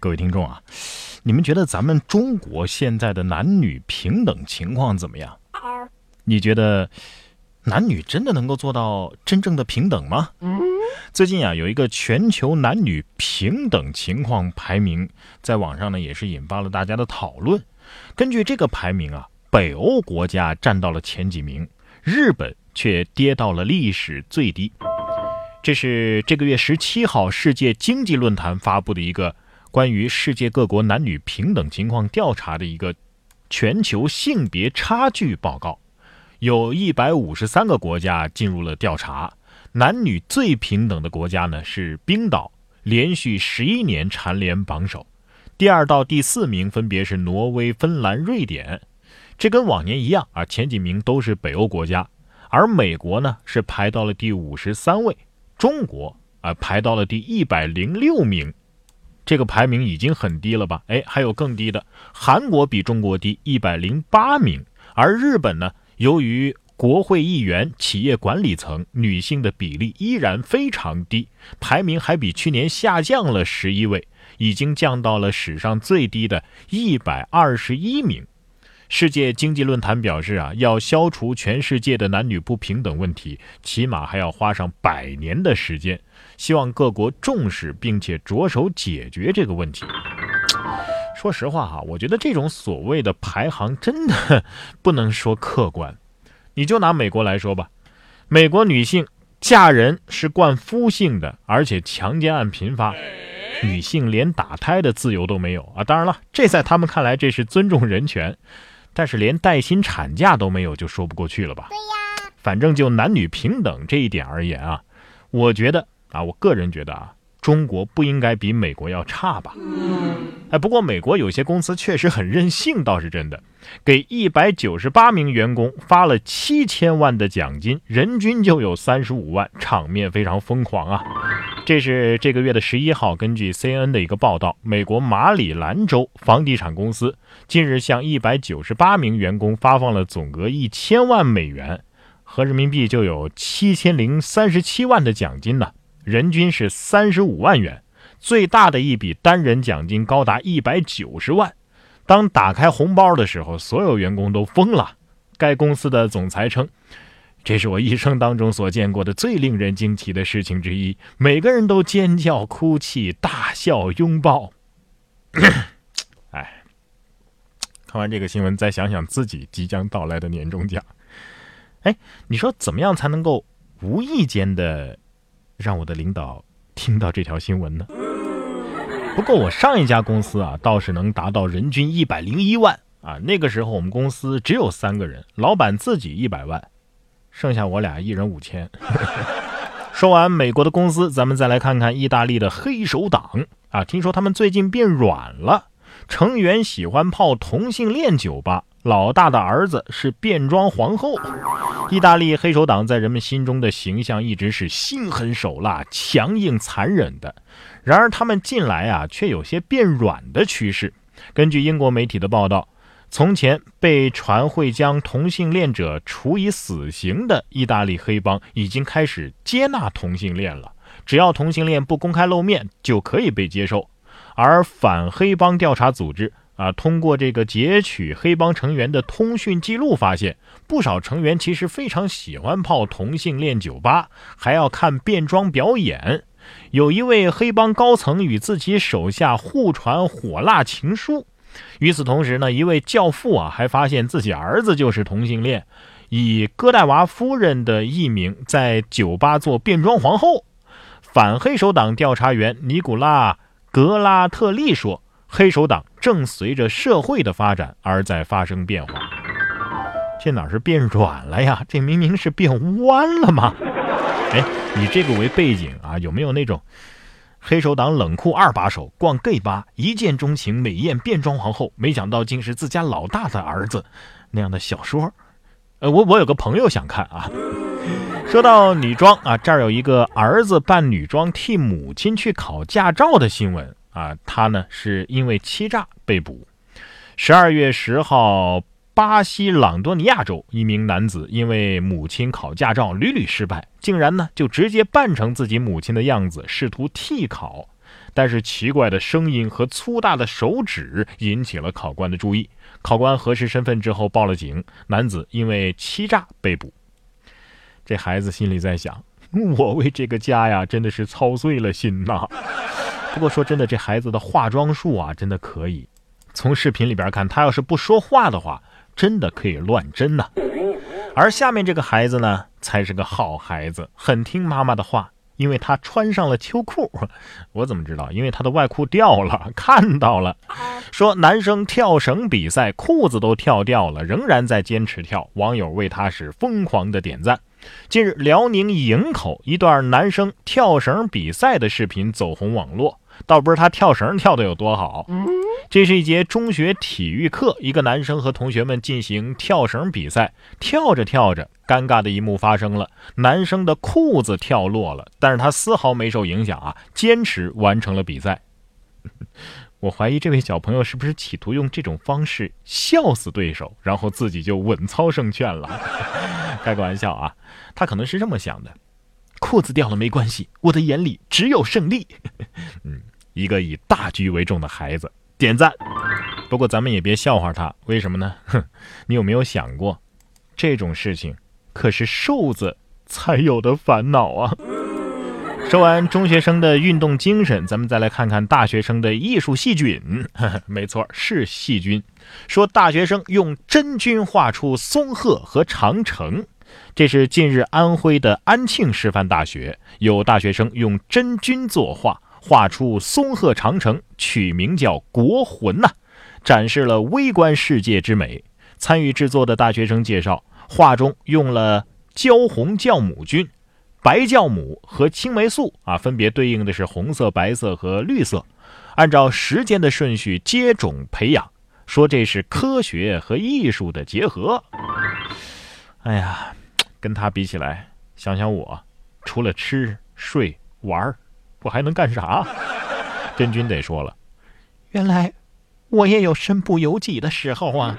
各位听众啊，你们觉得咱们中国现在的男女平等情况怎么样？你觉得男女真的能够做到真正的平等吗？最近啊，有一个全球男女平等情况排名，在网上呢也是引发了大家的讨论。根据这个排名啊，北欧国家占到了前几名，日本却跌到了历史最低。这是这个月17号世界经济论坛发布的一个关于世界各国男女平等情况调查的一个全球性别差距报告，有153个国家进入了调查。男女最平等的国家呢是冰岛，连续11年蝉联榜首，第二到第四名分别是挪威、芬兰、瑞典。这跟往年一样啊，前几名都是北欧国家。而美国呢是排到了第53位，中国啊排到了第106名。这个排名已经很低了吧？哎，还有更低的，韩国比中国低108名，而日本呢，由于国会议员、企业管理层女性的比例依然非常低，排名还比去年下降了11位，已经降到了史上最低的121名。世界经济论坛表示啊，要消除全世界的男女不平等问题，起码还要花上100年的时间，希望各国重视并且着手解决这个问题。说实话啊，我觉得这种所谓的排行真的不能说客观。你就拿美国来说吧，美国女性嫁人是冠夫姓的，而且强奸案频发，女性连打胎的自由都没有啊！当然了，这在他们看来这是尊重人权，但是连带薪产假都没有就说不过去了吧？对呀，反正就男女平等这一点而言啊，我觉得啊，我个人觉得啊，中国不应该比美国要差吧？哎，不过美国有些公司确实很任性，倒是真的，给198名员工发了7000万的奖金，人均就有35万，场面非常疯狂啊！这是这个月的11号，根据 CNN 的一个报道，美国马里兰州房地产公司近日向198名员工发放了总额1000万美元，合人民币就有7037万的奖金呢，人均是35万元，最大的一笔单人奖金高达190万。当打开红包的时候，所有员工都疯了。该公司的总裁称，这是我一生当中所见过的最令人惊奇的事情之一，每个人都尖叫、哭泣、大笑、拥抱。哎，看完这个新闻，再想想自己即将到来的年终奖，哎，你说怎么样才能够无意间的让我的领导听到这条新闻呢？不过我上一家公司啊，倒是能达到人均101万啊。那个时候我们公司只有3个人，老板自己100万。剩下我俩一人5000。说完美国的公司，咱们再来看看意大利的黑手党啊！听说他们最近变软了，成员喜欢泡同性恋酒吧，老大的儿子是变装皇后。意大利黑手党在人们心中的形象一直是心狠手辣、强硬残忍的，然而他们近来啊却有些变软的趋势。根据英国媒体的报道，从前被传会将同性恋者处以死刑的意大利黑帮已经开始接纳同性恋了，只要同性恋不公开露面就可以被接受。而反黑帮调查组织啊，通过这个截取黑帮成员的通讯记录发现，不少成员其实非常喜欢泡同性恋酒吧，还要看变装表演。有一位黑帮高层与自己手下互传火辣情书。与此同时呢，一位教父啊还发现自己儿子就是同性恋，以戈代娃夫人的艺名在酒吧做变装皇后。反黑手党调查员尼古拉·格拉特利说，黑手党正随着社会的发展而在发生变化。这哪是变软了呀，这明明是变弯了嘛。哎，以这个为背景啊，有没有那种黑手党冷酷二把手逛 gay 吧，一见钟情美艳变装皇后，没想到竟是自家老大的儿子那样的小说？我有个朋友想看啊。说到女装啊，这儿有一个儿子扮女装替母亲去考驾照的新闻啊，他呢是因为欺诈被捕。12月10号，巴西朗多尼亚州一名男子因为母亲考驾照屡屡失败，竟然呢就直接扮成自己母亲的样子试图替考。但是奇怪的声音和粗大的手指引起了考官的注意。考官核实身份之后报了警，男子因为欺诈被捕。这孩子心里在想，我为这个家呀真的是操碎了心呐。不过说真的，这孩子的化妆术啊真的可以。从视频里边看，他要是不说话的话，真的可以乱真呐。而下面这个孩子呢才是个好孩子，很听妈妈的话，因为他穿上了秋裤。我怎么知道？因为他的外裤掉了，看到了。说男生跳绳比赛，裤子都跳掉了，仍然在坚持跳，网友为他是疯狂的点赞。近日辽宁营口一段男生跳绳比赛的视频走红网络，倒不是他跳绳跳得有多好。这是一节中学体育课，一个男生和同学们进行跳绳比赛，跳着跳着尴尬的一幕发生了，男生的裤子跳落了，但是他丝毫没受影响啊，坚持完成了比赛。我怀疑这位小朋友是不是企图用这种方式笑死对手，然后自己就稳操胜券了。开个玩笑啊，他可能是这么想的，裤子掉了没关系，我的眼里只有胜利。一个以大局为重的孩子，点赞。不过咱们也别笑话他，为什么呢？你有没有想过，这种事情可是瘦子才有的烦恼啊。说完中学生的运动精神，咱们再来看看大学生的艺术细菌。没错，是细菌。说大学生用真菌画出松鹤和长城。这是近日安徽的安庆师范大学，有大学生用真菌作画，画出松鹤长城，取名叫国魂呐，展示了微观世界之美。参与制作的大学生介绍，画中用了焦红酵母菌、白酵母和青霉素啊，分别对应的是红色、白色和绿色，按照时间的顺序接种培养，说这是科学和艺术的结合。哎呀，跟他比起来，想想我除了吃睡玩，我还能干啥？真君得说了，原来我也有身不由己的时候啊。